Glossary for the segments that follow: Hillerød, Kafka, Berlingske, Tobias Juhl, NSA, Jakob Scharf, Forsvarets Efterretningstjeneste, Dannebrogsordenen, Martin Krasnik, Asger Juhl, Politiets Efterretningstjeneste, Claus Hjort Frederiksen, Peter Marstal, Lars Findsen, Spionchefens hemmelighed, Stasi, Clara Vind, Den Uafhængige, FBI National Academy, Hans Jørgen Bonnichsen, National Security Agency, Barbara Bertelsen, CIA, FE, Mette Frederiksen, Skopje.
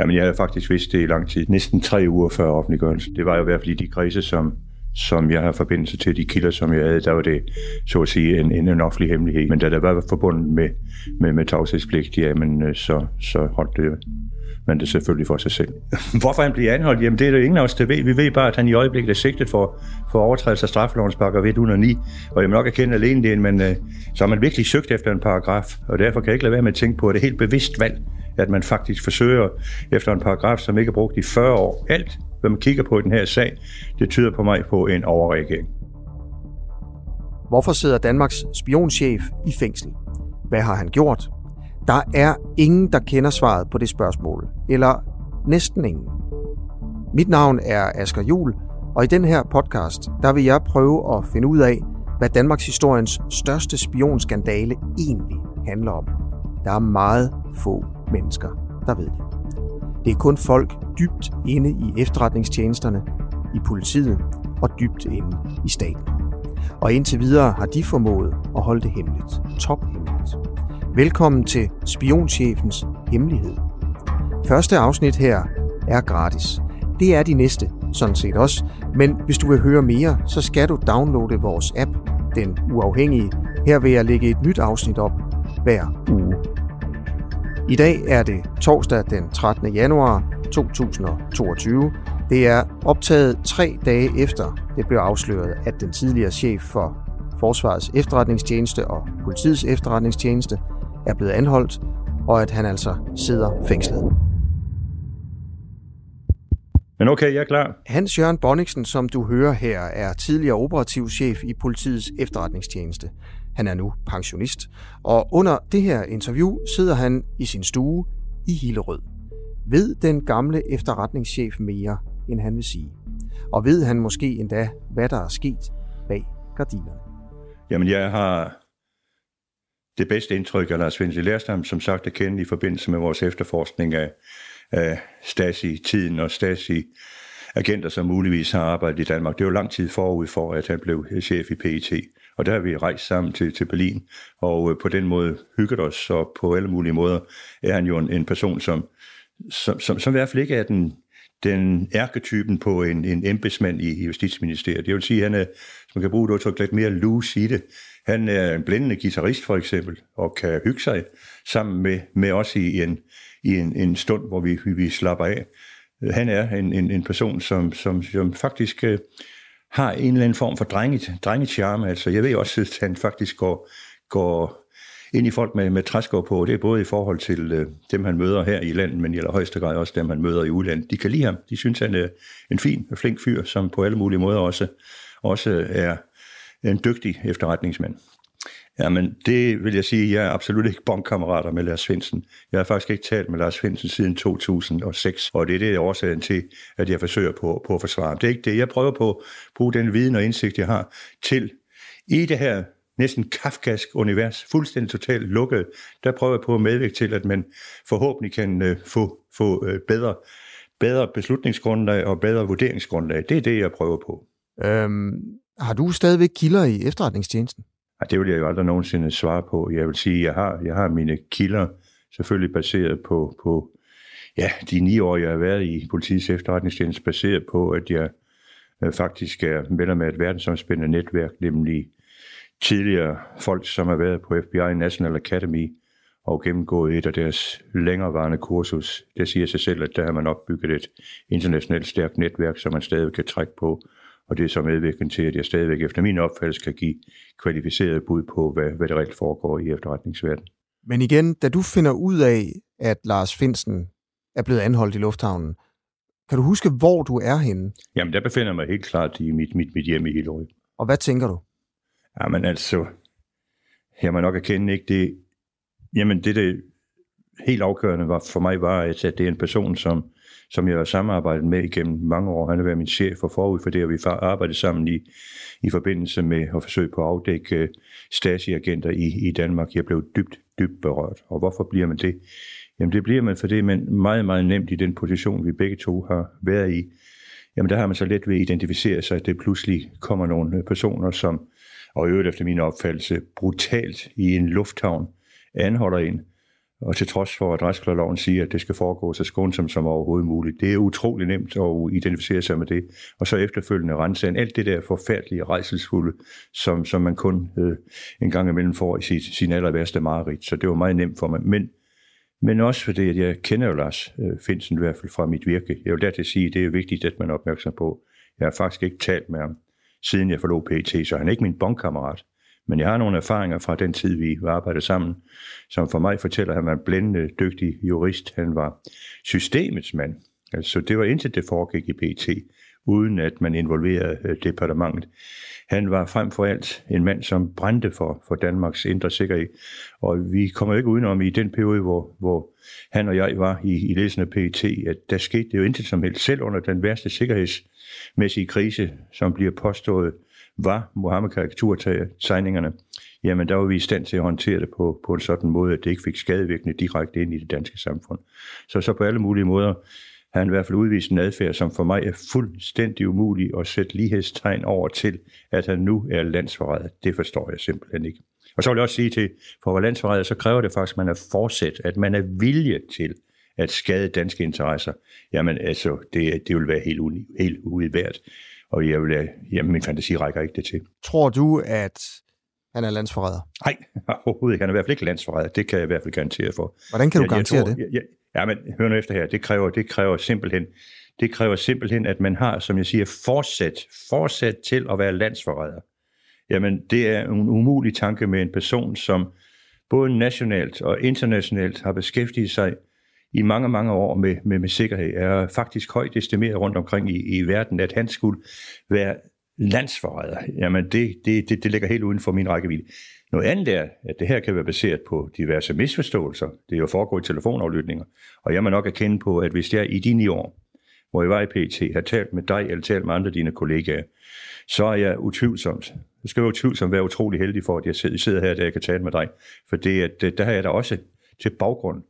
Jamen, jeg havde faktisk vidst det i lang tid. Næsten 3 uger før offentliggørelsen. Det var jo i hvert fald de kredse, som jeg har forbindelse til, de kilder, som jeg havde, der var det, så at sige, en offentlig hemmelighed. Men da der var forbundet med tavshedspligt, jamen, så holdt det, men det selvfølgelig for sig selv. Hvorfor han bliver anholdt? Jamen, det er der ingen af os, der ved. Vi ved bare, at han i øjeblikket er sigtet for overtrædelse af straffelovens paragraf 109, og jeg må nok erkende alene det, men så har man virkelig søgt efter en paragraf, og derfor kan jeg ikke lade være med at tænke på, at det er helt bevidst valg, at man faktisk forsøger efter en paragraf, som ikke er brugt i 40 år. Alt, hvad man kigger på i den her sag, det tyder på mig på en overreagering. Hvorfor sidder Danmarks spionchef i fængsel? Hvad har han gjort? Der er ingen, der kender svaret på det spørgsmål. Eller næsten ingen. Mit navn er Asger Juhl, og i den her podcast, der vil jeg prøve at finde ud af, hvad Danmarks historiens største spionskandale egentlig handler om. Der er meget få mennesker, der ved det. Det er kun folk dybt inde i efterretningstjenesterne, i politiet og dybt inde i staten. Og indtil videre har de formået at holde det hemmeligt. Tophemmeligt. Velkommen til Spionchefens hemmelighed. Første afsnit her er gratis. Det er de næste, sådan set også. Men hvis du vil høre mere, så skal du downloade vores app, Den Uafhængige. Her vil jeg lægge et nyt afsnit op hver uge. I dag er det torsdag den 13. januar 2022. Det er optaget 3 dage efter, det blev afsløret, at den tidligere chef for Forsvarets Efterretningstjeneste og Politiets Efterretningstjeneste er blevet anholdt, og at han altså sidder fængslet. Men okay, jeg er klar. Hans Jørgen Bonnichsen, som du hører her, er tidligere operativchef i Politiets Efterretningstjeneste. Han er nu pensionist, og under det her interview sidder han i sin stue i Hillerød. Ved den gamle efterretningschef mere, end han vil sige? Og ved han måske endda, hvad der er sket bag gardinerne? Jamen, jeg har det bedste indtryk af Lars Findsen, som sagt er kendt i forbindelse med vores efterforskning af Stasi-tiden og Stasi-agenter, som muligvis har arbejdet i Danmark. Det var lang tid forud for, at han blev chef i PET. Og der har vi rejst sammen til Berlin, og på den måde hygget os, og på alle mulige måder er han jo en person, som i hvert fald ikke er den ærketypen på en embedsmand i Justitsministeriet. Det vil sige, at han er, man kan bruge et udtryk, lidt mere loose i det. Han er en blændende guitarist for eksempel, og kan hygge sig sammen med os i en stund, hvor vi slapper af. Han er en person, som faktisk har en eller anden form for drengecharme. Altså, jeg ved også, at han faktisk går ind i folk med træskår på, det er både i forhold til dem, han møder her i landet, men i allerhøjeste grad også dem, han møder i udlandet. De kan lide ham. De synes, han er en fin og flink fyr, som på alle mulige måder også er en dygtig efterretningsmand. Jamen, det vil jeg sige, jeg er absolut ikke bondkammerater med Lars Findsen. Jeg har faktisk ikke talt med Lars Findsen siden 2006, og det er årsagen til, at jeg forsøger på at forsvare ham. Det er ikke det. Jeg prøver på at bruge den viden og indsigt, jeg har til i det her næsten kafkask univers, fuldstændig totalt lukket. Der prøver jeg på at medvirke til, at man forhåbentlig kan få bedre beslutningsgrundlag og bedre vurderingsgrundlag. Det er det, jeg prøver på. Har du stadigvæk kilder i efterretningstjenesten? Det vil jeg jo aldrig nogensinde svare på. Jeg vil sige, at jeg har mine kilder selvfølgelig baseret på de 9 år, jeg har været i Politiets Efterretningstjeneste, baseret på, at jeg faktisk er medlem af et verdensomspændende netværk, nemlig tidligere folk, som har været på FBI National Academy og gennemgået et af deres længerevarende kursus. Det siger sig selv, at der har man opbygget et internationalt stærkt netværk, som man stadig kan trække på. Og det er så medvirkende til, at jeg stadigvæk efter min opfattelse kan give kvalificerede bud på, hvad der reelt foregår i efterretningsverdenen. Men igen, da du finder ud af, at Lars Findsen er blevet anholdt i lufthavnen, kan du huske, hvor du er henne? Jamen, der befinder jeg mig helt klart i mit hjem i Hillerød. Og hvad tænker du? Jamen altså, jeg må nok erkende ikke det. Jamen, det helt afgørende for mig var, at det er en person, som jeg har samarbejdet med igennem mange år. Han har været min chef og forud for det, og vi arbejdet sammen i forbindelse med at forsøge på at afdække Stasi-agenter i Danmark. Jeg blev dybt berørt. Og hvorfor bliver man det? Jamen det bliver man, fordi man meget, meget nemt i den position, vi begge to har været i. Jamen der har man så let ved at identificere sig, at det pludselig kommer nogle personer, som, og i øvrigt efter min opfattelse, brutalt i en lufthavn anholder en, Og til trods for, at retsplejeloven siger, at det skal foregå så skånsomt som overhovedet muligt. Det er utrolig nemt at identificere sig med det. Og så efterfølgende rense alt det der forfærdelige rejselsfulde, som man kun en gang imellem får i sin aller værste mareridt. Så det var meget nemt for mig. Men også fordi, at jeg kender jo Lars Findsen i hvert fald fra mit virke. Jeg vil dertil sige, at det er vigtigt, at man er opmærksom på. Jeg har faktisk ikke talt med ham, siden jeg forlod PET, så han er ikke min bondkammerat. Men jeg har nogle erfaringer fra den tid, vi arbejdede sammen, som for mig fortæller, at han var en blændende dygtig jurist. Han var systemets mand. Altså, det var intet, det foregik i PET, uden at man involverede departementet. Han var frem for alt en mand, som brændte for Danmarks indre sikkerhed. Og vi kommer ikke udenom i den periode, hvor han og jeg var i ledelsen af PET, at der skete det jo intet som helst. Selv under den værste sikkerhedsmæssige krise, som bliver påstået, var Mohammed-karikaturtegningerne, jamen der var vi i stand til at håndtere det på en sådan måde, at det ikke fik skadevirkende direkte ind i det danske samfund. Så på alle mulige måder har han i hvert fald udvist en adfærd, som for mig er fuldstændig umulig at sætte lighedstegn over til, at han nu er landsforræder. Det forstår jeg simpelthen ikke. Og så vil jeg også sige til, for at være landsforræder, så kræver det faktisk, at man er fortsat, at man er vilje til at skade danske interesser. Jamen altså, det vil være helt uudvært. Og min fantasi rækker ikke det til. Tror du, at han er landsforræder? Nej, overhovedet ikke. Han er i hvert fald ikke landsforræder. Det kan jeg i hvert fald garantere for. Hvordan kan du garantere det? Men hør nu efter her. Det kræver simpelthen, at man har, som jeg siger, fortsat til at være landsforræder. Jamen, det er en umulig tanke med en person, som både nationalt og internationalt har beskæftiget sig i mange, mange år med sikkerhed, er faktisk højt estimeret rundt omkring i verden, at han skulle være landsforræder. Jamen, det ligger helt uden for min rækkevidde. Noget andet er, at det her kan være baseret på diverse misforståelser. Det er jo foregået telefonaflytninger. Og jeg må nok erkende på, at hvis jeg i de 9 år, hvor jeg var i PET, har talt med dig eller talt med andre af dine kollegaer, så er jeg utvivlsomt. Jeg skal jo utvivlsomt være utrolig heldig for, at jeg sidder her, da jeg kan tale med dig. For der har jeg da også til baggrund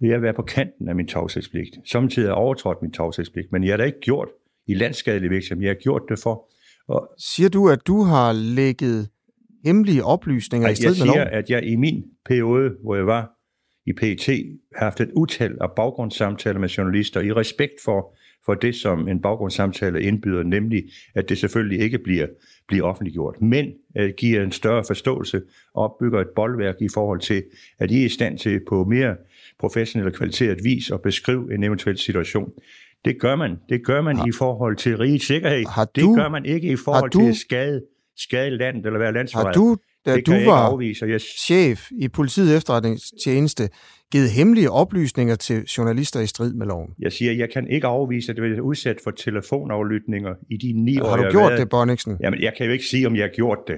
ved at være på kanten af min tavshedspligt. Samtidig har jeg overtrådt min tavshedspligt, men jeg har da ikke gjort i landsskadelig virksomhed. Jeg har gjort det for... Og... Siger du, at du har lægget hemmelige oplysninger i strid med loven? Jeg siger, at jeg i min periode, hvor jeg var i PET, har haft et utal af baggrundssamtaler med journalister i respekt for det, som en baggrundssamtale indbyder, nemlig at det selvfølgelig ikke bliver offentliggjort, men giver en større forståelse og opbygger et bolværk i forhold til, at I er i stand til på mere professionel og kvaliteret vis at beskrive en eventuel situation. Det gør man i forhold til rigets sikkerhed. Det gør man ikke i forhold til at skade landet eller være landsforræder. Da du var chef i Politiets Efterretningstjeneste, givet hemmelige oplysninger til journalister i strid med loven? Jeg siger, jeg kan ikke afvise, at det bliver udsat for telefonaflytninger i de 9 år, jeg har været. Har du gjort det, Bonnichsen? Jamen, jeg kan jo ikke sige, om jeg har gjort det.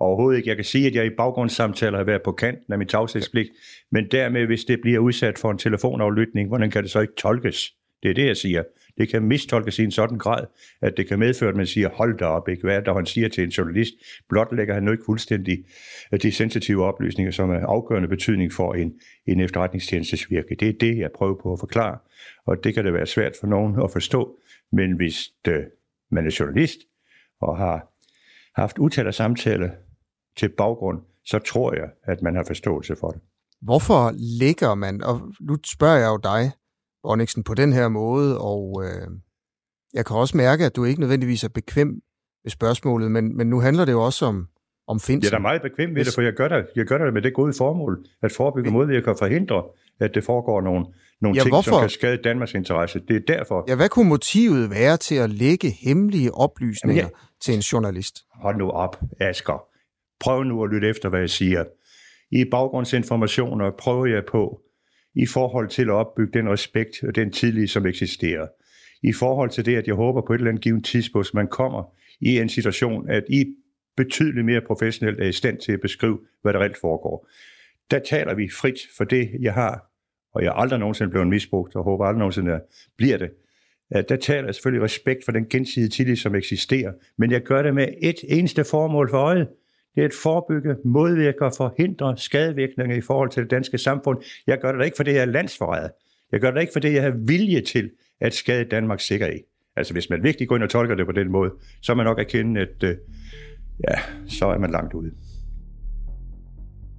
Overhovedet ikke. Jeg kan sige, at jeg i baggrundssamtaler har været på kanten af min tavshedspligt, men dermed, hvis det bliver udsat for en telefonaflytning, hvordan kan det så ikke tolkes? Det er det, jeg siger. Det kan mistolkes i en sådan grad, at det kan medføre, at man siger, hold da op, ikke? Hvad der han siger til en journalist? Blotlægger han nu ikke fuldstændig de sensitive oplysninger, som er afgørende betydning for en efterretningstjenestes virke? Det er det, jeg prøver på at forklare, og det kan det være svært for nogen at forstå, men hvis man er journalist og har haft utal af samtaler til baggrund, så tror jeg, at man har forståelse for det. Hvorfor ligger man, og nu spørger jeg jo dig, Bonnichsen, på den her måde, og jeg kan også mærke, at du ikke nødvendigvis er bekvem ved spørgsmålet, men nu handler det jo også om Findsen. Jeg er da meget bekvem ved det, for jeg gør det med det gode formål, at forebygge modvirke og forhindre, at det foregår nogle ting, hvorfor? Som kan skade Danmarks interesse. Det er derfor... Ja, hvad kunne motivet være til at lægge hemmelige oplysninger til en journalist? Hold nu op, Asger. Prøv nu at lytte efter, hvad jeg siger. I baggrundsinformationer prøver jeg på i forhold til at opbygge den respekt og den tillid, som eksisterer. I forhold til det, at jeg håber på et eller andet givet tidspunkt, man kommer i en situation, at I betydeligt mere professionelt er i stand til at beskrive, hvad der reelt foregår. Der taler vi frit for det, jeg har, og jeg er aldrig nogensinde blevet misbrugt, og håber aldrig nogensinde bliver det. Der taler jeg selvfølgelig respekt for den gensidige tillid, som eksisterer, men jeg gør det med et eneste formål for øje. Det er at forebygge, modvirke og forhindre skadevirkninger i forhold til det danske samfund. Jeg gør det da ikke, fordi jeg er landsforræder. Jeg gør det da ikke, fordi jeg har vilje til at skade Danmarks sikkerhed. Altså, hvis man virkelig går ind og tolker det på den måde, så er man nok erkende, at så er man langt ude.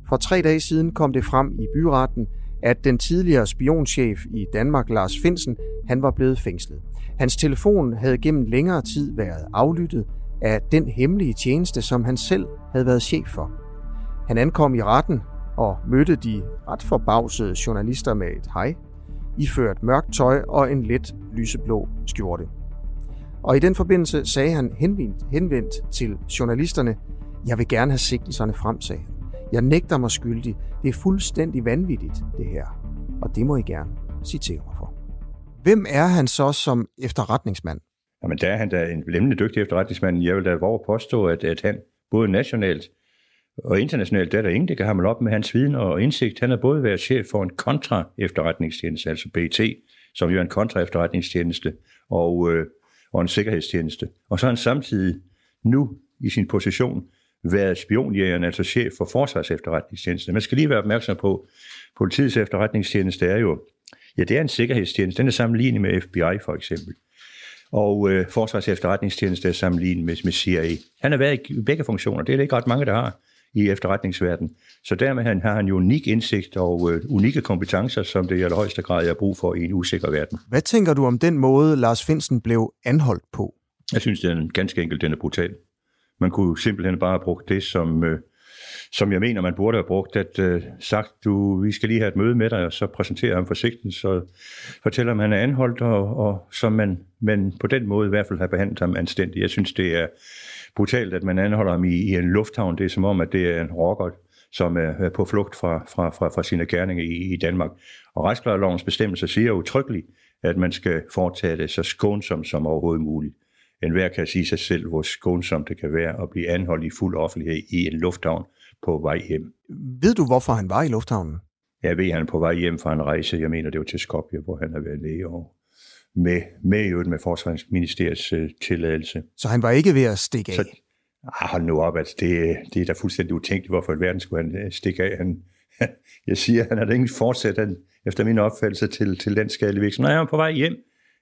For 3 dage siden kom det frem i byretten, at den tidligere spionchef i Danmark, Lars Findsen, han var blevet fængslet. Hans telefon havde gennem længere tid været aflyttet af den hemmelige tjeneste, som han selv havde været chef for. Han ankom i retten og mødte de ret forbavsede journalister med et hej, iført mørkt tøj og en let lyseblå skjorte. Og i den forbindelse sagde han henvendt til journalisterne: "Jeg vil gerne have sigtelserne frem, sagde han. Jeg nægter mig skyldig. Det er fuldstændig vanvittigt, det her. Og det må I gerne citere mig for." Hvem er han så som efterretningsmand? Jamen, der er han da en blændende dygtig efterretningsmand. Jeg vil da våge at påstå, at han både nationalt og internationalt, der er der ingen, der kan hamle op med hans viden og indsigt. Han har både været chef for en kontra-efterretningstjeneste, altså PET, som jo er en kontra-efterretningstjeneste, og en sikkerhedstjeneste. Og så har han samtidig nu i sin position været spionjægeren, altså chef for Forsvarets Efterretningstjeneste. Man skal lige være opmærksom på, Politiets Efterretningstjeneste er jo, ja, det er en sikkerhedstjeneste. Den er sammenlignet med FBI for eksempel. Og Forsvarets Efterretningstjeneste er sammenlignet med CIA. Han har været i begge funktioner. Det er det ikke ret mange, der har i efterretningsverdenen. Så dermed har han jo unik indsigt og unikke kompetencer, som det i allerhøjeste grad er brug for i en usikker verden. Hvad tænker du om den måde, Lars Findsen blev anholdt på? Jeg synes, den ganske enkelt den er brutal. Man kunne simpelthen bare have brugt det, som jeg mener, man burde have brugt, at sagt, vi skal lige have et møde med dig, og så præsentere ham for sigten, så fortæller ham, han er anholdt, og så man på den måde i hvert fald har behandlet ham anstændigt. Jeg synes, det er brutalt, at man anholder ham i en lufthavn. Det er som om, at det er en rocker, som er på flugt fra sine gerninger i Danmark. Og retsplejelovens bestemmelser siger udtrykkeligt, at man skal foretage det så skånsomt som overhovedet muligt. Enhver kan sige sig selv, hvor skånsomt det kan være at blive anholdt i fuld offentlighed i en lufthavn på vej hjem. Ved du, hvorfor han var i lufthavnen? Jeg ved, han er på vej hjem fra en rejse. Jeg mener, det var til Skopje, hvor han har været læge og med Forsvarsministeriets tilladelse. Så han var ikke ved at stikke af? Hold nu op, altså det er da fuldstændig utænkeligt, hvorfor i verden skulle han stikke af. Jeg siger, han har da ikke fortsat, efter min opfattelse, til den skadelige virksomhed. Han var på vej hjem,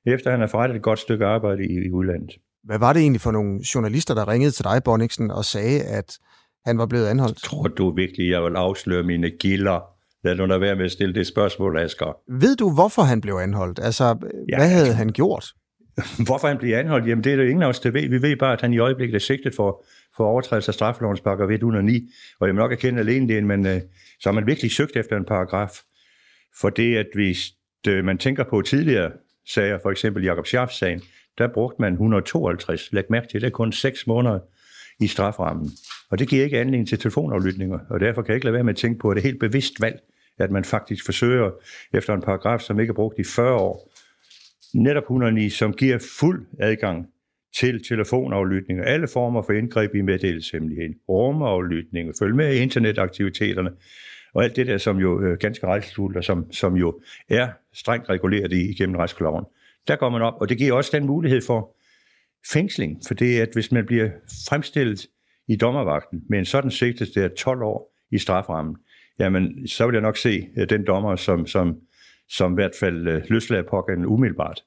efter han har forrettet et godt stykke arbejde i udlandet. Hvad var det egentlig for nogle journalister, der ringede til dig, Bonnichsen, og sagde, at han var blevet anholdt? Jeg tror du virkelig, jeg vil afsløre mine gilder? Lad nu da være med at stille det spørgsmål, Asger. Ved du, hvorfor han blev anholdt? Altså, ja, hvad havde han gjort? Hvorfor han blev anholdt? Jamen, det er der ingen af os, der ved. Vi ved bare, at han i øjeblikket er sigtet for overtrædelse af straffelovens paragraf 109. Og jeg må nok erkende alene det, men så har man virkelig søgt efter en paragraf. For det, at hvis man tænker på tidligere sager, for eksempel Jakob Scharf-sagen, der brugte man 152. Læg mærke til, det er kun 6 måneder i straframmen. Og det giver ikke anledning til telefonaflytninger, og derfor kan jeg ikke lade være med at tænke på, at det er helt bevidst valg, at man faktisk forsøger efter en paragraf, som ikke er brugt i 40 år, netop 109, som giver fuld adgang til telefonaflytninger, alle former for indgreb i meddelelseshemmeligheden, rumaflytninger, følg med i internetaktiviteterne, og alt det der, som jo er ganske retsligt, og som jo er strengt reguleret igennem retsplejeloven. Der går man op, og det giver også den mulighed for fængsling, for det er, at hvis man bliver fremstillet i dommervagten med en sådan sigtelse, der er 12 år i straframmen, jamen, så vil jeg nok se den dommer, som i hvert fald løslader pågældende umiddelbart.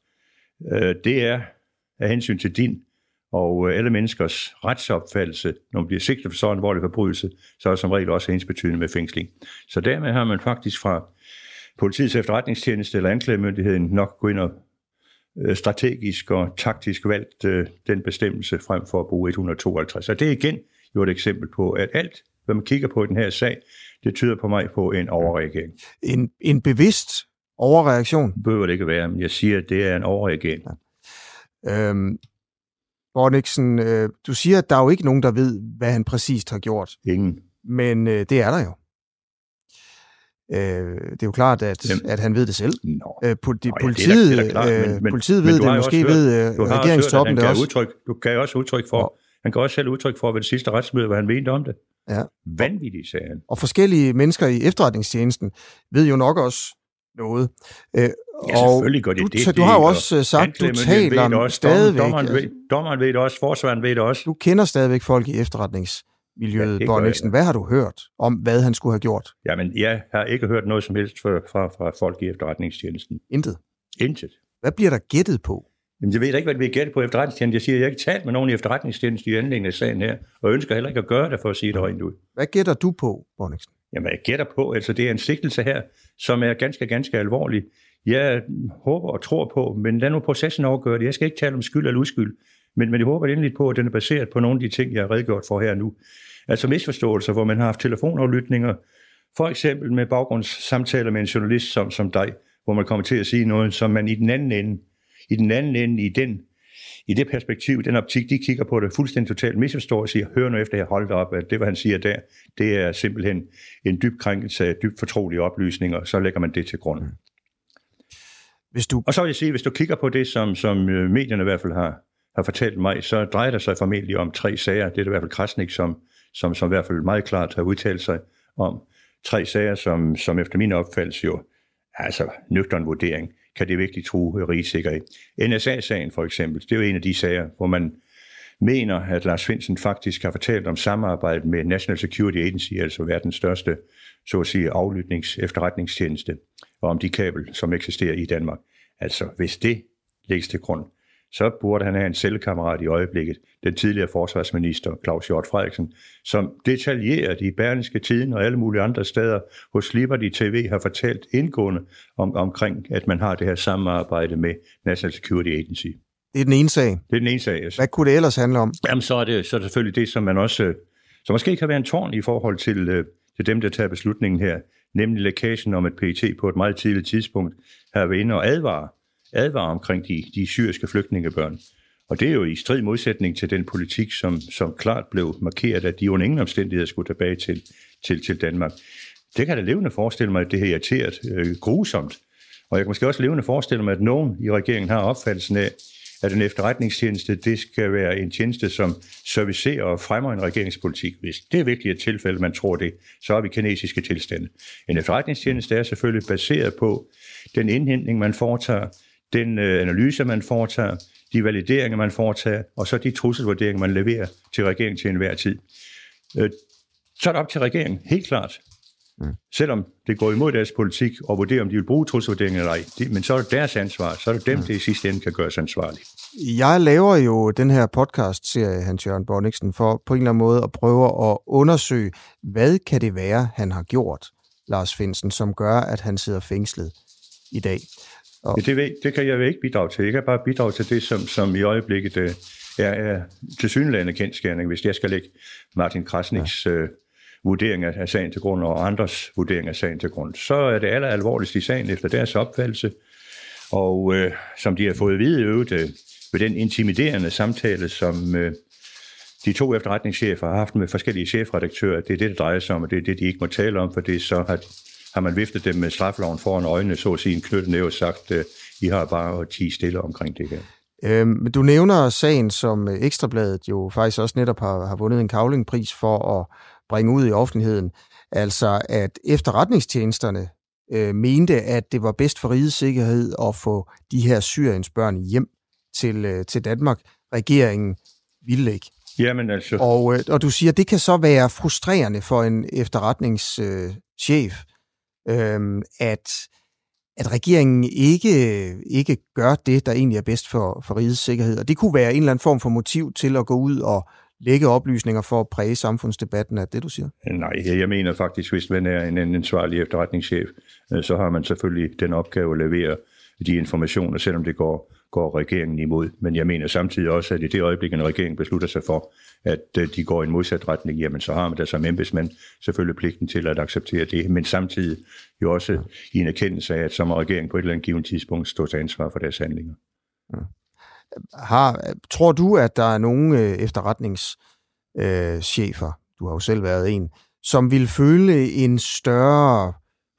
Det er af hensyn til din og alle menneskers retsopfattelse, når man bliver sigtet for sådan en alvorlig forbrydelse, så er det som regel også ensbetydende med fængsling. Så dermed har man faktisk fra Politiets Efterretningstjeneste eller anklagemyndigheden nok gået ind og strategisk og taktisk valgt den bestemmelse frem for at bruge 152. Og det er igen jo et eksempel på, at alt, hvad man kigger på i den her sag, det tyder på mig på en overreagering. En bevidst overreaktion? Det behøver det ikke være, men jeg siger, at det er en overreagering. Ja. Bonnichsen, du siger, at der er jo ikke nogen, der ved, hvad han præcist har gjort. Ingen. Men det er der jo. Det er jo klart, at han ved det selv. Politiet ved det, måske ved regeringstoppen det også. Du kan også udtryk for, han kan også selv udtryk for ved det sidste retsmøde, hvad han mente om det. Ja. Vanvittigt, sagde han. Og forskellige mennesker i efterretningstjenesten ved jo nok også noget. Ja, selvfølgelig gør det. Du har jo også sagt, at du taler også, stadigvæk. Dommeren ved det også, forsvaren ved det også. Du kender stadigvæk folk i efterretningsmiljøet, ja, Bonnichsen. Hvad har du hørt om, hvad han skulle have gjort? Jamen, jeg har ikke hørt noget som helst fra folk i efterretningstjenesten. Intet. Hvad bliver der gættet på? Jamen, jeg ved da ikke, hvad det bliver gættet på efterretningstjenesten. Jeg siger, jeg har ikke talt med nogen i efterretningstjenesten i anledningen af sagen her, og ønsker heller ikke at gøre det for at sige det rent ud. Hvad gætter du på, Bonnichsen? Jamen, jeg gætter på, altså det er en sigtelse her, som er ganske, ganske alvorlig. Jeg håber og tror på, men lad nu processen overgøre det. Jeg skal ikke tale om skyld eller uskyld, men jeg håber endelig på, at den er baseret på nogle af de ting, jeg har redegjort for her nu. Altså misforståelser, hvor man har haft telefonaflytninger, for eksempel med baggrundssamtaler med en journalist som dig, hvor man kommer til at sige noget, som man i det perspektiv, den optik, de kigger på det fuldstændig totalt misforstår og siger, hør nu efter, jeg holdt op, at det, hvad han siger der, det er simpelthen en dyb krænkelse af dybt fortrolige oplysninger, så lægger man det til grund. Og så vil jeg sige, hvis du kigger på det, som medierne i hvert fald har fortalt mig, så drejer det sig formentlig om 3 sager. Det er i hvert fald Krasnik, som i hvert fald meget klart har udtalt sig om 3 sager, som efter min opfattelse jo, altså nøgtern vurdering, kan det virkelig true rigssikkerhed. NSA-sagen for eksempel, det er jo en af de sager, hvor man mener, at Lars Findsen faktisk har fortalt om samarbejde med National Security Agency, altså verdens største, så at sige, aflytningsefterretningstjeneste, og om de kabel, som eksisterer i Danmark. Altså, hvis det lægges til grund, så burde han have en cellekammerat i øjeblikket, den tidligere forsvarsminister Claus Hjort Frederiksen, som detaljeret i Berlingske Tiden og alle mulige andre steder hos Liberty TV har fortalt indgående omkring, at man har det her samarbejde med National Security Agency. Det er den ene sag. Det er den ene sag, altså. Hvad kunne det ellers handle om? Jamen, så er det selvfølgelig det, som man også, som måske kan være en tårn i forhold til dem, der tager beslutningen her, nemlig lækagen om, at PET på et meget tidligt tidspunkt har været inde og advarer omkring de syriske flygtningebørn. Og det er jo i strid modsætning til den politik, som klart blev markeret, at de under ingen omstændigheder skulle tilbage til Danmark. Det kan da levende forestille mig, at det her irriteret grusomt. Og jeg kan måske også levende forestille mig, at nogen i regeringen har opfattelsen af, at en efterretningstjeneste, det skal være en tjeneste, som servicerer og fremmer en regeringspolitik. Hvis det er virkelig et tilfælde, man tror det, så er vi kinesiske tilstande. En efterretningstjeneste er selvfølgelig baseret på den indhentning, man foretager, den analyse, man foretager, de valideringer, man foretager, og så de trusselvurderinger, man leverer til regeringen til enhver tid. Så er det op til regeringen, helt klart. Mm. Selvom det går imod deres politik og vurderer, om de vil bruge trusselvurderingen eller ej. Men så er det deres ansvar, så er det dem, det i sidste ende kan gøres ansvarligt. Jeg laver jo den her podcast-serie, Hans Jørgen Bonnichsen, for på en eller anden måde at prøve at undersøge, hvad kan det være, han har gjort, Lars Findsen, som gør, at han sidder fængslet i dag. Det kan jeg ikke bidrage til. Jeg kan bare bidrage til det, som i øjeblikket er tilsyneladende kendsgerning, hvis jeg skal lægge Martin Krasniks vurdering af sagen til grund og andres vurdering af sagen til grund. Så er det aller alvorligste i sagen efter deres opfattelse, og som de har fået at vide ved den intimiderende samtale, som de 2 efterretningschefer har haft med forskellige chefredaktører. Det er det, der drejer sig om, og det er det, de ikke må tale om, for det så har man viftet dem med straffeloven foran øjnene, så at sige en knytnæve og sagt, I har bare at tie stille omkring det her. Du nævner sagen, som Ekstra Bladet jo faktisk også netop har vundet en kavlingpris for at bringe ud i offentligheden. Altså, at efterretningstjenesterne mente, at det var bedst for rigets sikkerhed at få de her Syriens børn hjem til Danmark. Regeringen ville ikke. Jamen altså. Og du siger, at det kan så være frustrerende for en efterretningschef, at regeringen ikke gør det, der egentlig er bedst for rigets sikkerhed. Og det kunne være en eller anden form for motiv til at gå ud og lægge oplysninger for at præge samfundsdebatten af det, du siger? Nej, jeg mener faktisk, hvis man er en ansvarlig efterretningschef, så har man selvfølgelig den opgave at levere de informationer, selvom det går regeringen imod. Men jeg mener samtidig også, at i det øjeblik, en regering beslutter sig for, at de går i en modsat retning, jamen så har man da som embedsmand selvfølgelig pligten til at acceptere det, men samtidig jo også i en erkendelse af, at som regeringen på et eller andet givet tidspunkt står til ansvar for deres handlinger. Ja. Tror du, at der er nogle efterretningschefer, du har jo selv været en, som vil føle en større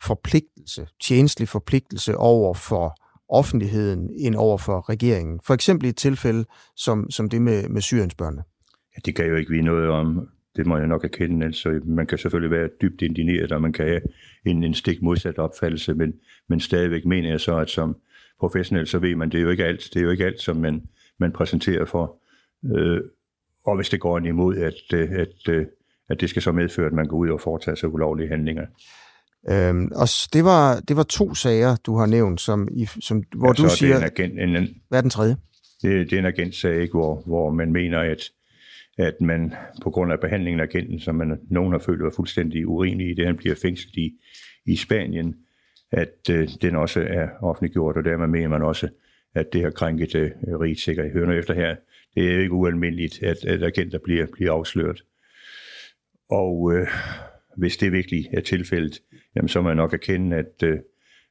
forpligtelse, tjenestlig forpligtelse over for offentligheden end over for regeringen? For eksempel i et tilfælde som det med syriensbørnene. Ja, det kan jeg jo ikke vide noget om. Det må jeg nok erkende. Altså, man kan selvfølgelig være dybt indigneret, og man kan have en stik modsat opfattelse, men stadigvæk mener jeg så, at som professionelt, så ved man, det er jo ikke alt, som man præsenterer for. Og hvis det går en imod, at det skal så medføre, at man går ud og foretager sig ulovlige handlinger. Og det var 2 sager, du har nævnt, hvor altså, du siger... Hvad er den tredje? Det er en agentsag, ikke, hvor man mener, at man på grund af behandlingen af agenten, som nogen har følt var fuldstændig urimelig i det, han bliver fængslet i Spanien, at den også er offentliggjort, og dermed mener man også, at det har krænket rigets sikkerhed. Hør nu efter her. Det er jo ikke ualmindeligt, at agenter bliver afsløret. Og hvis det virkelig er tilfældet, jamen, så må jeg nok erkende, at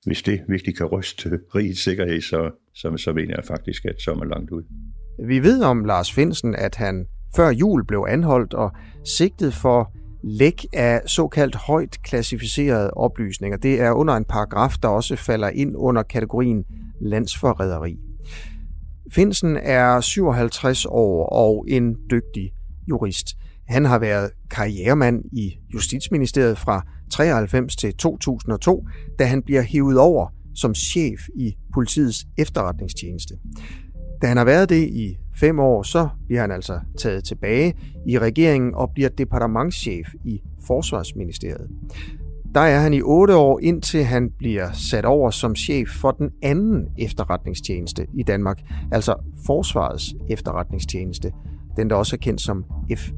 hvis det virkelig kan ryste rigets sikkerhed, så mener jeg faktisk, at så er man langt ud. Vi ved om Lars Findsen, at han før jul blev anholdt og sigtet for læk af såkaldt højt klassificerede oplysninger. Det er under en paragraf, der også falder ind under kategorien landsforræderi. Findsen er 57 år og en dygtig jurist. Han har været karrieremand i Justitsministeriet fra 1993 til 2002, da han bliver hævet over som chef i Politiets Efterretningstjeneste. Da han har været det i 5 år, så bliver han altså taget tilbage i regeringen og bliver departementschef i Forsvarsministeriet. Der er han i 8 år, indtil han bliver sat over som chef for den anden efterretningstjeneste i Danmark, altså Forsvarets Efterretningstjeneste, den der også er kendt som FE.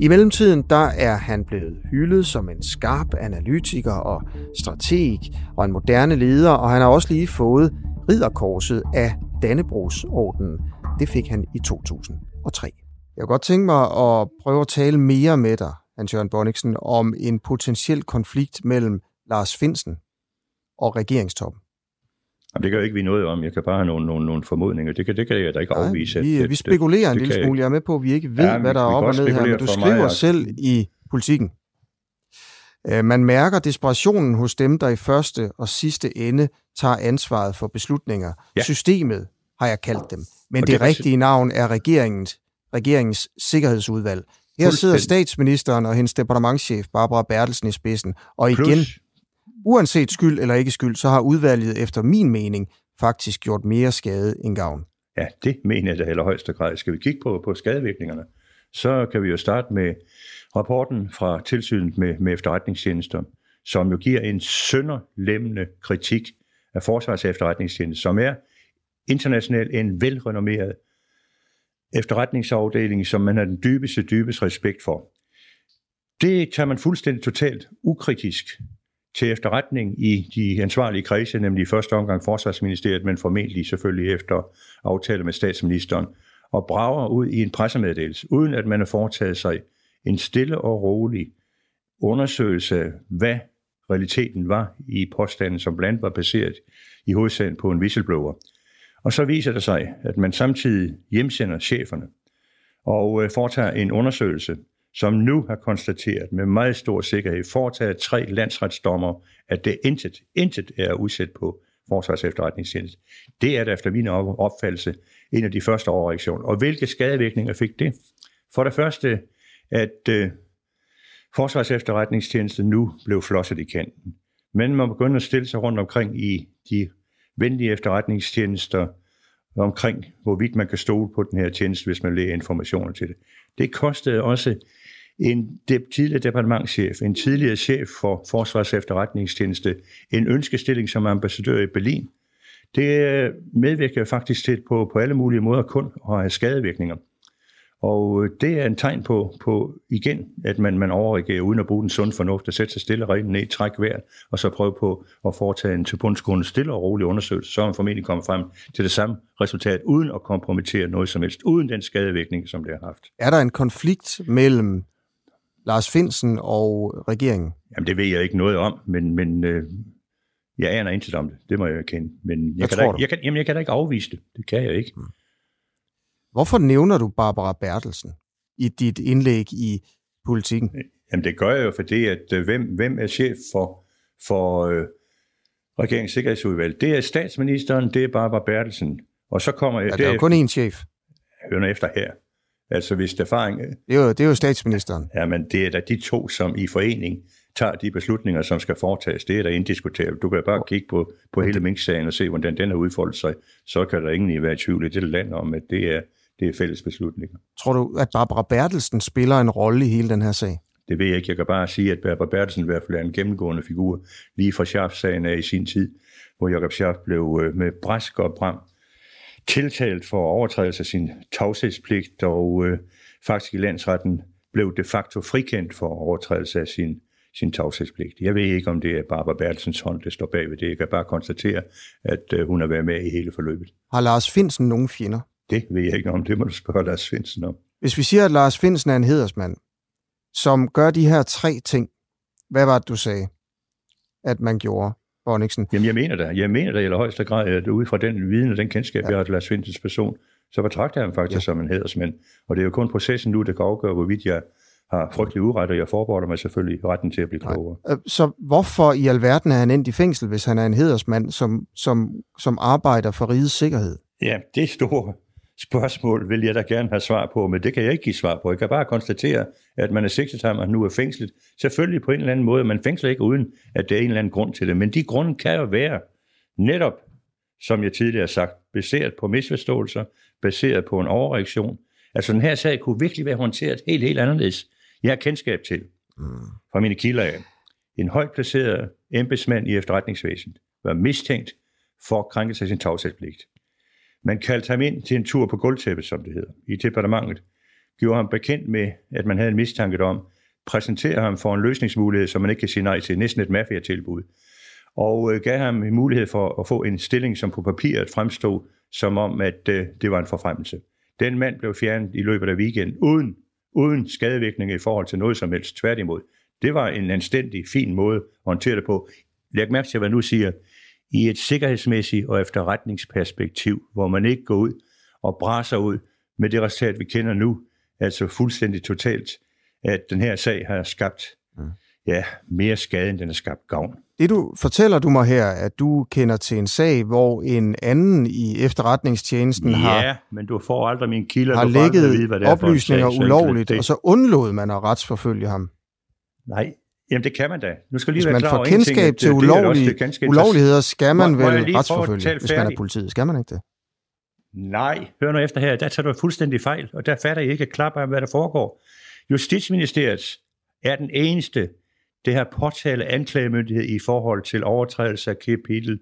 I mellemtiden der er han blevet hyldet som en skarp analytiker og strateg og en moderne leder, og han har også lige fået Ridderkorset af Dannebrogsordenen. Det fik han i 2003. Jeg kunne godt tænke mig at prøve at tale mere med dig, Hans Jørgen Bonnichsen, om en potentiel konflikt mellem Lars Findsen og regeringstoppen. Jamen, det gør ikke vi noget om. Jeg kan bare have nogle formodninger. Det kan jeg da ikke afvise. Vi spekulerer en lille smule. Jeg er med på, at vi ikke ved, hvad der er op og ned her. Men du skriver selv i Politikken: man mærker desperationen hos dem, der i første og sidste ende tager ansvaret for beslutninger. Ja. Systemet har jeg kaldt dem. Men det rigtige navn er regeringens sikkerhedsudvalg. Her sidder statsministeren og hendes departementschef Barbara Bertelsen i spidsen. Og igen, uanset skyld eller ikke skyld, så har udvalget efter min mening faktisk gjort mere skade end gavn. Ja, det mener jeg da allerhøjeste grad. Skal vi kigge på skadevirkningerne, så kan vi jo starte med rapporten fra Tilsynet med Efterretningstjenester, som jo giver en sønderlemmende kritik af Forsvarets Efterretningstjeneste, som er internationalt en velrenommeret efterretningsafdeling, som man har den dybeste respekt for. Det tager man fuldstændig totalt ukritisk til efterretning i de ansvarlige kredse, nemlig i første omgang Forsvarsministeriet, men formentlig selvfølgelig efter aftale med statsministeren, og brager ud i en pressemeddelelse, uden at man har foretaget sig en stille og rolig undersøgelse af, hvad realiteten var i påstanden, som blandt var baseret i hovedsagen på en whistleblower. Og så viser det sig, at man samtidig hjemsender cheferne og foretager en undersøgelse, som nu har konstateret med meget stor sikkerhed, foretaget 3 landsretsdommer, at det intet er udsat på Forsvarets Efterretningstjeneste. Det er da efter min opfattelse en af de første overreaktioner. Og hvilke skadevirkninger fik det? For det første, at Forsvarets Efterretningstjeneste nu blev flosset i kanten. Men man begynder at stille sig rundt omkring i de venlige efterretningstjenester omkring, hvorvidt man kan stole på den her tjeneste, hvis man lægger informationer til det. Det kostede også en tidligere departementschef, en tidligere chef for Forsvarets Efterretningstjeneste, en ønskestilling som ambassadør i Berlin. Det medvirker faktisk til på alle mulige måder kun at have skadevirkninger. Og det er en tegn på igen, at man overreagerer uden at bruge den sunde fornuft, at sætte sig stille og ned, trække vejret, og så prøve på at foretage en tilbundsgående stille og rolig undersøgelse, så man formentlig kommer frem til det samme resultat, uden at kompromittere noget som helst, uden den skadevirkning, som det har haft. Er der en konflikt mellem Lars Findsen og regeringen? Jamen, det ved jeg ikke noget om, men jeg aner intet om det. Det må jeg erkende. Men jeg kan da ikke afvise det. Det kan jeg ikke. Hvorfor nævner du Barbara Bertelsen i dit indlæg i Politikken? Jamen det gør jeg jo, fordi at hvem er chef for regeringens sikkerhedsudvalg? Det er statsministeren, det er Barbara Bertelsen. Og så kommer jeg... Ja, der er jo kun én chef. Hør nu efter her. Altså hvis erfaring... Det er jo statsministeren. Jamen det er da de to, som i forening tager de beslutninger, som skal foretages. Det er da indiskutabelt. Du kan bare kigge på hele Mink-sagen og se, hvordan den har udfoldet sig. Så kan der ingen være i tvivl i det land om, at det er fælles beslutninger. Tror du, at Barbara Bertelsen spiller en rolle i hele den her sag? Det ved jeg ikke. Jeg kan bare sige, at Barbara Bertelsen i hvert fald er en gennemgående figur, lige fra Scharf-sagen af i sin tid, hvor Jakob Scharf blev med brask og bram tiltalt for overtrædelse af sin tavshedspligt, og faktisk i landsretten blev de facto frikendt for overtrædelse af sin sin tavshedspligt. Jeg ved ikke, om det er Barbara Bertelsens hånd, der står bag ved det. Jeg kan bare konstatere, at hun har været med i hele forløbet. Har Lars Findsen nogen fjender? Det ved jeg ikke om. Det må du spørge Lars Findsen om. Hvis vi siger, at Lars Findsen er en hædersmand, som gør de her tre ting, hvad var det, du sagde, at man gjorde, Bonnichsen? Jamen, jeg mener det i allerhøjeste grad, at ud fra den viden og den kendskab, jeg har til Lars Findsens person, så betragter jeg ham faktisk som en hædersmand. Og det er jo kun processen nu, der kan afgøre, hvorvidt jeg har frygtelig uret, og jeg forbeholder mig selvfølgelig retten til at blive klogere. Så hvorfor i alverden er han endt i fængsel, hvis han er en hædersmand, som arbejder for rigets sikkerhed? Ja, det er store spørgsmål vil jeg da gerne have svar på, men det kan jeg ikke give svar på. Jeg kan bare konstatere, at man er sigtet ham, og nu er fængslet. Selvfølgelig på en eller anden måde, man fængsler ikke uden, at der er en eller anden grund til det. Men de grunde kan jo være netop, som jeg tidligere har sagt, baseret på misforståelser, baseret på en overreaktion. Altså den her sag kunne virkelig være håndteret helt anderledes. Jeg har kendskab til, fra mine kilder af, en højt placeret embedsmand i efterretningsvæsenet var mistænkt for krænkelse af sin tavshedspligt. Man kaldte ham ind til en tur på gulvtæppet, som det hedder, i departementet. Gjorde ham bekendt med, at man havde en mistanke om, præsenterede ham for en løsningsmulighed, som man ikke kan sige nej til, næsten et mafia-tilbud. Og gav ham en mulighed for at få en stilling, som på papiret fremstod, som om, at det var en forfremmelse. Den mand blev fjernet i løbet af weekenden, uden skadevirkninger i forhold til noget som helst. Tværtimod. Det var en anstændig, fin måde at håndtere det på. Læg mærke til, hvad jeg nu siger. I et sikkerhedsmæssigt og efterretningsperspektiv, hvor man ikke går ud og braser ud med det resultat, vi kender nu, altså fuldstændig totalt, at den her sag har skabt mere skade, end den har skabt gavn. Det du fortæller du mig her, at du kender til en sag, hvor en anden i efterretningstjenesten har... Ja, men du får aldrig mine kilder, har lækket oplysninger ulovligt, det. Og så undlod man at retsforfølge ham. Nej. Jamen det kan man da. Nu skal lige hvis man får kendskab til ulovligheder, skal man vel retsforfølge, hvis man er politiet. Skal man ikke det? Nej, hør nu efter her. Der tager du fuldstændig fejl, og der fatter jeg ikke et klap af, hvad der foregår. Justitsministeriet er den eneste, det her påtale anklagemyndighed i forhold til overtrædelse af kapitel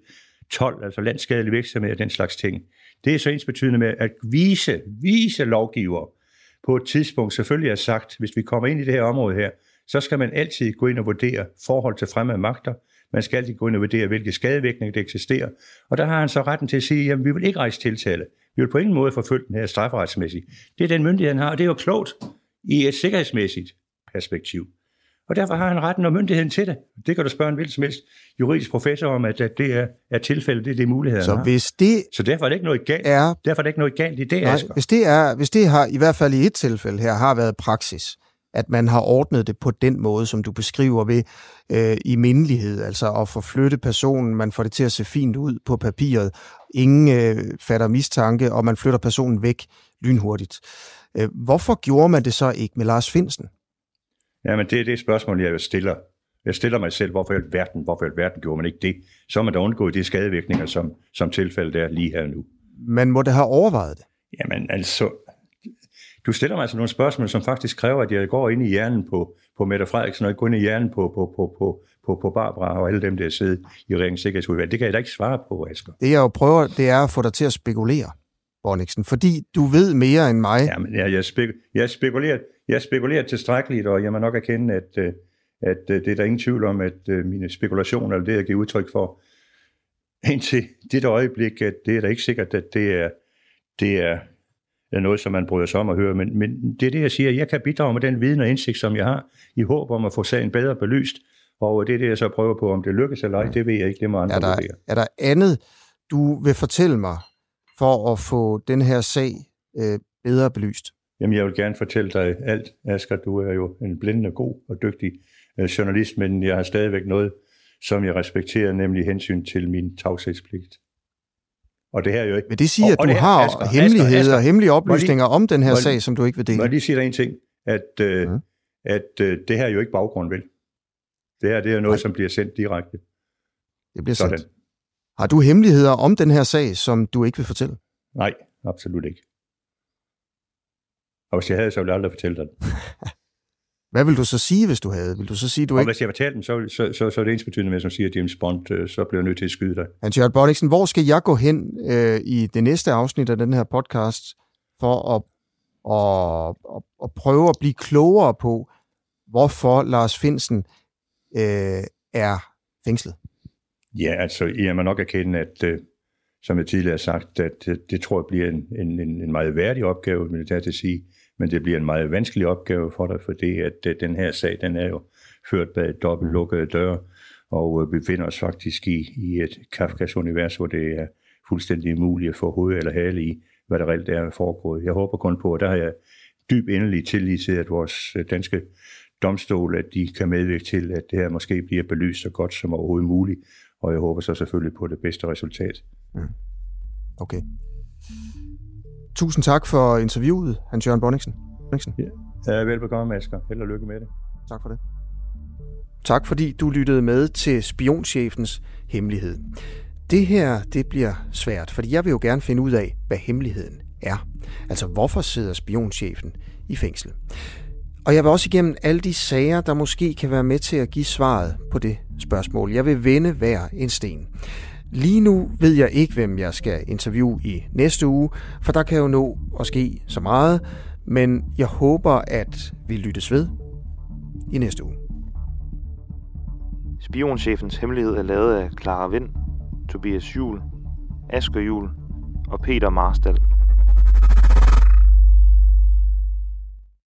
12, altså landsskadelig virksomhed og den slags ting. Det er så ensbetydende med at vise lovgiver på et tidspunkt, selvfølgelig er sagt, hvis vi kommer ind i det her område her, så skal man altid gå ind og vurdere forhold til fremmede magter. Man skal altid gå ind og vurdere, hvilke skadevirkninger der eksisterer. Og der har han så retten til at sige, jamen vi vil ikke rejse tiltale. Vi vil på ingen måde forfølge den her strafferetsmæssigt. Det er den myndighed, han har, og det er jo klogt i et sikkerhedsmæssigt perspektiv. Og derfor har han retten og myndigheden til det. Det kan du spørge en hvilken som helst juridisk professor om, at det er tilfældet, det er muligheden. Så hvis det så derfor er det ikke noget galt. Derfor er det ikke noget galt i det, nej, Asger. Hvis det har i hvert fald i et tilfælde her har været praksis, at man har ordnet det på den måde, som du beskriver ved i mindelighed, altså at forflytte personen, man får det til at se fint ud på papiret, ingen fatter mistanke, og man flytter personen væk lynhurtigt. Hvorfor gjorde man det så ikke med Lars Findsen? Jamen, det er det spørgsmål, jeg stiller. Jeg stiller mig selv, hvorfor i alverden gjorde man ikke det? Så har man da undgået de skadevirkninger, som tilfældet er lige her nu. Man må da have overvejet det. Jamen, altså... Du stiller mig altså nogle spørgsmål, som faktisk kræver, at jeg går ind i hjernen på Mette Frederiksen, og ikke går ind i hjernen på Barbara og alle dem, der sidder i regeringens sikkerhedsudvalg. Det kan jeg da ikke svare på, Asger. Det jeg jo prøver, det er at få dig til at spekulere, Bonnichsen, fordi du ved mere end mig. Jamen, jeg spekulerer tilstrækkeligt, og jeg må nok erkende, at det er der ingen tvivl om, at mine spekulationer, eller det, jeg giver udtryk for, indtil det øjeblik, at det er da ikke sikkert, at det er noget, som man bryder sig om at høre, men det er det, jeg siger. Jeg kan bidrage med den viden og indsigt, som jeg har, i håb om at få sagen bedre belyst, og det er det, jeg så prøver på, om det lykkes eller ej, det ved jeg ikke, det må andre vurdere. Er der andet, du vil fortælle mig, for at få den her sag bedre belyst? Jamen, jeg vil gerne fortælle dig alt, Asger. Du er jo en blændende god og dygtig journalist, men jeg har stadigvæk noget, som jeg respekterer, nemlig hensyn til min tavshedspligt. Og det her jo ikke. Men det siger, at du har Asger, hemmeligheder og hemmelige oplysninger om den her sag, som du ikke vil dele. Må jeg lige sige dig en ting, at det her jo ikke baggrund vil. Det her det er noget, som bliver sendt direkte. Det bliver sådan. Sendt. Har du hemmeligheder om den her sag, som du ikke vil fortælle? Nej, absolut ikke. Og hvis jeg havde, så ville jeg aldrig fortælle dig det. Hvad vil du så sige, hvis du havde? Vil du så sige, du ikke... Hvis jeg fortalte dem, så er det ensbetydende med, som siger James Bond, så bliver jeg nødt til at skyde dig. Hans Jørgen Bonnichsen, hvor skal jeg gå hen i det næste afsnit af den her podcast, for at prøve at blive klogere på, hvorfor Lars Findsen er fængslet? Ja, altså jeg må nok erkende, at som jeg tidligere har sagt, at det tror jeg bliver en meget værdig opgave, vil jeg til at sige, men det bliver en meget vanskelig opgave for dig, fordi at den her sag, den er jo ført bag dobbelt lukkede døre, og befinder os faktisk i et Kafkas univers, hvor det er fuldstændig umuligt at få hoved eller hale i, hvad der reelt er foregået. Jeg håber kun på, at der har jeg dyb endelig tillid til, at vores danske domstol, at de kan medvirke til, at det her måske bliver belyst så godt som overhovedet muligt, og jeg håber så selvfølgelig på det bedste resultat. Mm. Okay. Tusind tak for interviewet, Hans Jørgen Bonnichsen. Ja, velbekomme, Asger. Held og lykke med det. Tak for det. Tak fordi du lyttede med til Spionchefens hemmelighed. Det her, det bliver svært, fordi jeg vil jo gerne finde ud af, hvad hemmeligheden er. Altså, hvorfor sidder spionchefen i fængsel? Og jeg vil også igennem alle de sager, der måske kan være med til at give svaret på det spørgsmål. Jeg vil vende hver en sten. Lige nu ved jeg ikke, hvem jeg skal interviewe i næste uge, for der kan jo nå at ske så meget, men jeg håber, at vi lyttes ved i næste uge. Spionchefens hemmelighed er lavet af Clara Vind, Tobias Juhl, Asger Juhl og Peter Marstal.